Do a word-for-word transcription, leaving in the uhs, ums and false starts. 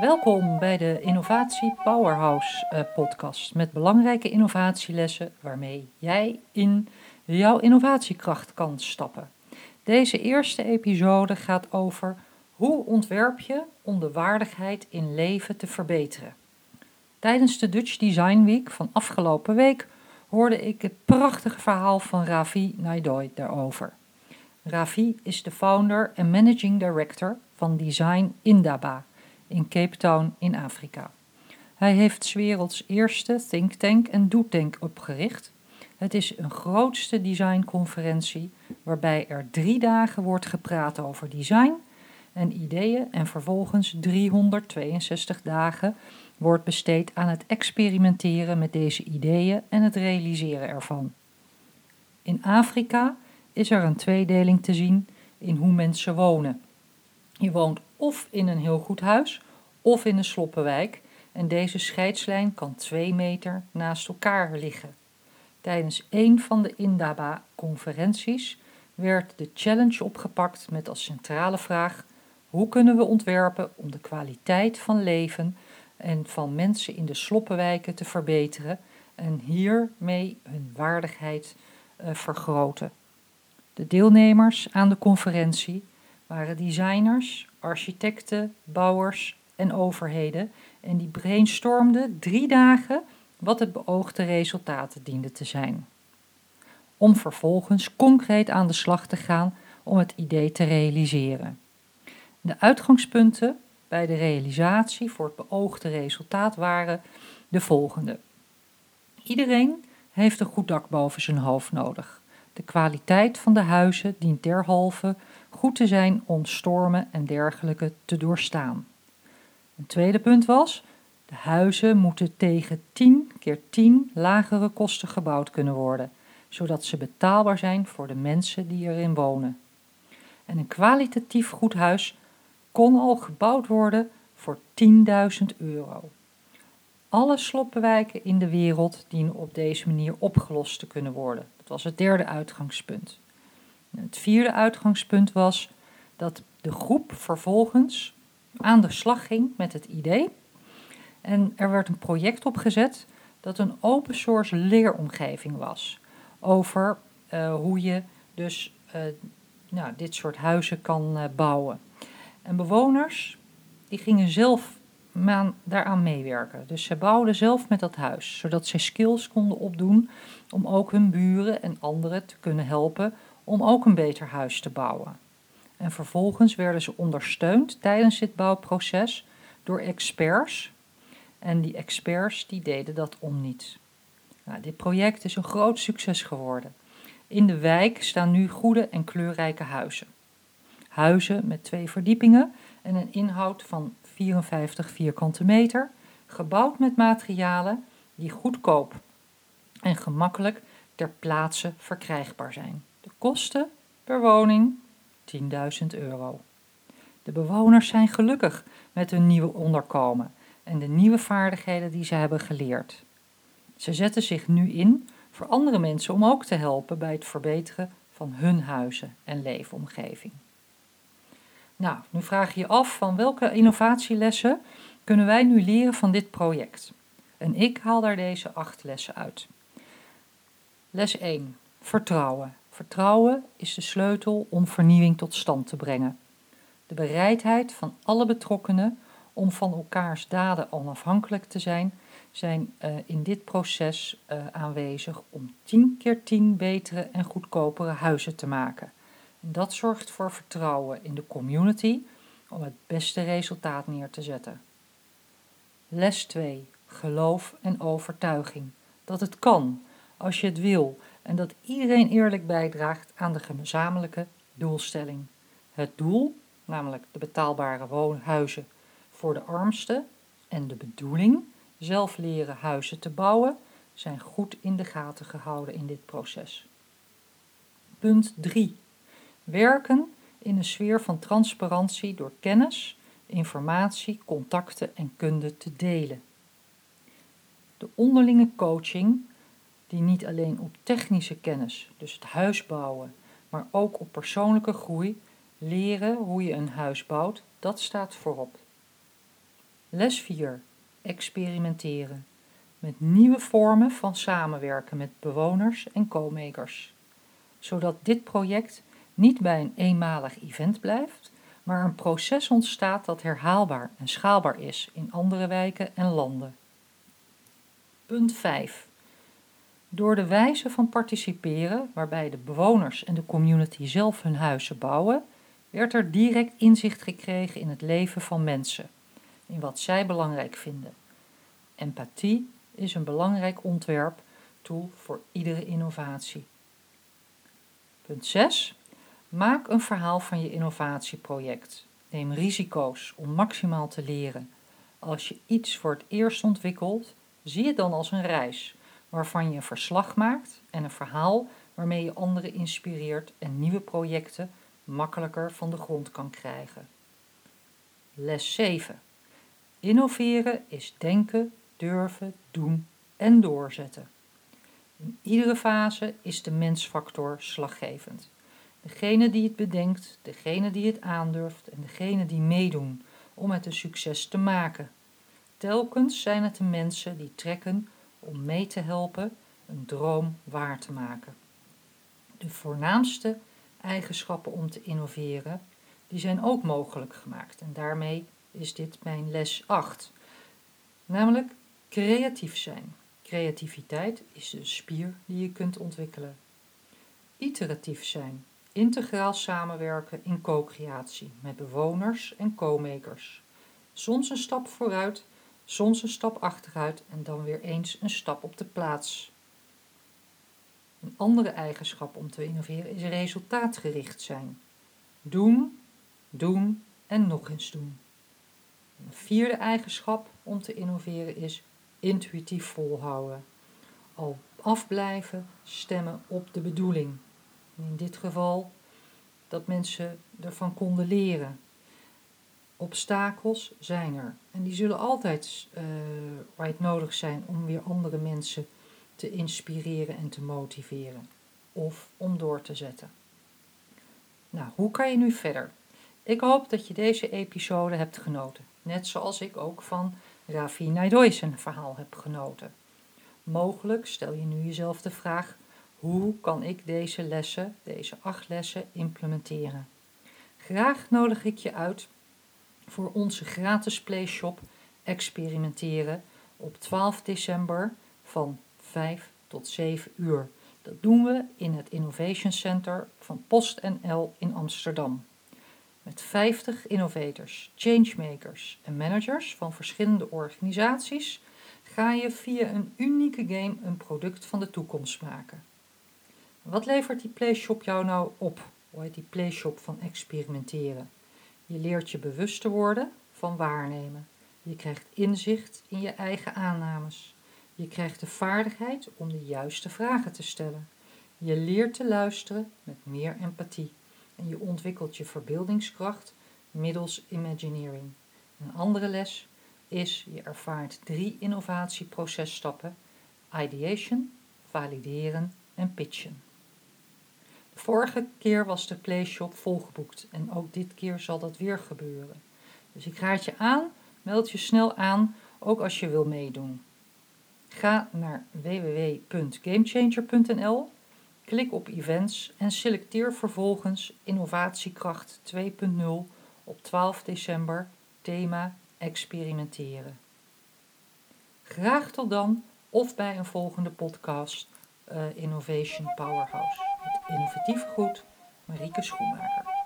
Welkom bij de Innovatie Powerhouse podcast met belangrijke innovatielessen waarmee jij in jouw innovatiekracht kan stappen. Deze eerste episode gaat over hoe ontwerp je om de waardigheid in leven te verbeteren. Tijdens de Dutch Design Week van afgelopen week hoorde ik het prachtige verhaal van Ravi Naidoo daarover. Ravi is de founder en managing director van Design Indaba in Cape Town in Afrika. Hij heeft 's werelds eerste think tank en do tank opgericht. Het is een grootste designconferentie waarbij er drie dagen wordt gepraat over design en ideeën en vervolgens driehonderdtweeënzestig dagen wordt besteed aan het experimenteren met deze ideeën en het realiseren ervan. In Afrika is er een tweedeling te zien in hoe mensen wonen. Je woont of in een heel goed huis of in een sloppenwijk en deze scheidslijn kan twee meter naast elkaar liggen. Tijdens een van de Indaba-conferenties werd de challenge opgepakt met als centrale vraag: hoe kunnen we ontwerpen om de kwaliteit van leven en van mensen in de sloppenwijken te verbeteren en hiermee hun waardigheid uh, vergroten. De deelnemers aan de conferentie waren designers, architecten, bouwers en overheden en die brainstormden drie dagen wat het beoogde resultaten diende te zijn. Om vervolgens concreet aan de slag te gaan om het idee te realiseren. De uitgangspunten bij de realisatie voor het beoogde resultaat waren de volgende. Iedereen heeft een goed dak boven zijn hoofd nodig. De kwaliteit van de huizen dient derhalve goed te zijn om stormen en dergelijke te doorstaan. Een tweede punt was: de huizen moeten tegen tien keer tien lagere kosten gebouwd kunnen worden, zodat ze betaalbaar zijn voor de mensen die erin wonen. En een kwalitatief goed huis kon al gebouwd worden voor tienduizend euro. Alle sloppenwijken in de wereld dienen op deze manier opgelost te kunnen worden. Dat was het derde uitgangspunt. En het vierde uitgangspunt was dat de groep vervolgens aan de slag ging met het idee. En er werd een project opgezet dat een open source leeromgeving was. Over uh, hoe je dus uh, nou, dit soort huizen kan uh, bouwen. En bewoners die gingen zelf daaraan meewerken. Dus ze bouwden zelf met dat huis, zodat ze skills konden opdoen om ook hun buren en anderen te kunnen helpen om ook een beter huis te bouwen. En vervolgens werden ze ondersteund tijdens dit bouwproces door experts. En die experts die deden dat om niet. Nou, dit project is een groot succes geworden. In de wijk staan nu goede en kleurrijke huizen. Huizen met twee verdiepingen en een inhoud van vierenvijftig vierkante meter, gebouwd met materialen die goedkoop en gemakkelijk ter plaatse verkrijgbaar zijn. De kosten per woning tienduizend euro. De bewoners zijn gelukkig met hun nieuwe onderkomen en de nieuwe vaardigheden die ze hebben geleerd. Ze zetten zich nu in voor andere mensen om ook te helpen bij het verbeteren van hun huizen en leefomgeving. Nou, nu vraag je je af van welke innovatielessen kunnen wij nu leren van dit project. En ik haal daar deze acht lessen uit. Les één. Vertrouwen. Vertrouwen is de sleutel om vernieuwing tot stand te brengen. De bereidheid van alle betrokkenen om van elkaars daden onafhankelijk te zijn, zijn uh, in dit proces uh, aanwezig om tien keer tien betere en goedkopere huizen te maken. En dat zorgt voor vertrouwen in de community om het beste resultaat neer te zetten. Les twee. Geloof en overtuiging. Dat het kan, als je het wil, en dat iedereen eerlijk bijdraagt aan de gezamenlijke doelstelling. Het doel, namelijk de betaalbare woonhuizen voor de armsten en de bedoeling, zelf leren huizen te bouwen, zijn goed in de gaten gehouden in dit proces. Punt drie. Werken in een sfeer van transparantie door kennis, informatie, contacten en kunde te delen. De onderlinge coaching, die niet alleen op technische kennis, dus het huis bouwen, maar ook op persoonlijke groei, leren hoe je een huis bouwt, dat staat voorop. Les vier. Experimenteren. Met nieuwe vormen van samenwerken met bewoners en co-makers. Zodat dit project niet bij een eenmalig event blijft, maar een proces ontstaat dat herhaalbaar en schaalbaar is in andere wijken en landen. Punt vijf. Door de wijze van participeren, waarbij de bewoners en de community zelf hun huizen bouwen, werd er direct inzicht gekregen in het leven van mensen, in wat zij belangrijk vinden. Empathie is een belangrijk ontwerptool voor iedere innovatie. Punt zes. Maak een verhaal van je innovatieproject. Neem risico's om maximaal te leren. Als je iets voor het eerst ontwikkelt, zie het dan als een reis, waarvan je een verslag maakt en een verhaal waarmee je anderen inspireert en nieuwe projecten makkelijker van de grond kan krijgen. Les zeven. Innoveren is denken, durven, doen en doorzetten. In iedere fase is de mensfactor slaggevend. Degene die het bedenkt, degene die het aandurft en degene die meedoen om het een succes te maken. Telkens zijn het de mensen die trekken om mee te helpen een droom waar te maken. De voornaamste eigenschappen om te innoveren, die zijn ook mogelijk gemaakt. En daarmee is dit mijn les acht. Namelijk creatief zijn. Creativiteit is een spier die je kunt ontwikkelen. Iteratief zijn. Integraal samenwerken in co-creatie met bewoners en co-makers. Soms een stap vooruit, soms een stap achteruit en dan weer eens een stap op de plaats. Een andere eigenschap om te innoveren is resultaatgericht zijn. Doen, doen en nog eens doen. Een vierde eigenschap om te innoveren is intuïtief volhouden. Al afblijven, stemmen op de bedoeling. In dit geval dat mensen ervan konden leren. Obstakels zijn er. En die zullen altijd uh, right nodig zijn om weer andere mensen te inspireren en te motiveren. Of om door te zetten. Nou, hoe kan je nu verder? Ik hoop dat je deze episode hebt genoten. Net zoals ik ook van Ravi Naidoo zijn verhaal heb genoten. Mogelijk stel je nu jezelf de vraag, hoe kan ik deze lessen, deze acht lessen, implementeren? Graag nodig ik je uit voor onze gratis playshop Experimenteren op twaalf december van vijf tot zeven uur. Dat doen we in het Innovation Center van PostNL in Amsterdam. Met vijftig innovators, changemakers en managers van verschillende organisaties ga je via een unieke game een product van de toekomst maken. Wat levert die playshop jou nou op? Hoe heet die playshop van experimenteren? Je leert je bewust te worden van waarnemen. Je krijgt inzicht in je eigen aannames. Je krijgt de vaardigheid om de juiste vragen te stellen. Je leert te luisteren met meer empathie. En je ontwikkelt je verbeeldingskracht middels Imagineering. Een andere les is, je ervaart drie innovatieprocesstappen. Ideation, valideren en pitchen. De vorige keer was de playshop volgeboekt en ook dit keer zal dat weer gebeuren. Dus ik raad je aan, meld je snel aan, ook als je wil meedoen. Ga naar w w w punt gamechanger punt n l, klik op events en selecteer vervolgens Innovatiekracht twee punt nul op twaalf december, thema experimenteren. Graag tot dan of bij een volgende podcast uh, Innovation Powerhouse. Met innovatief goed, Marieke Schoenmaker.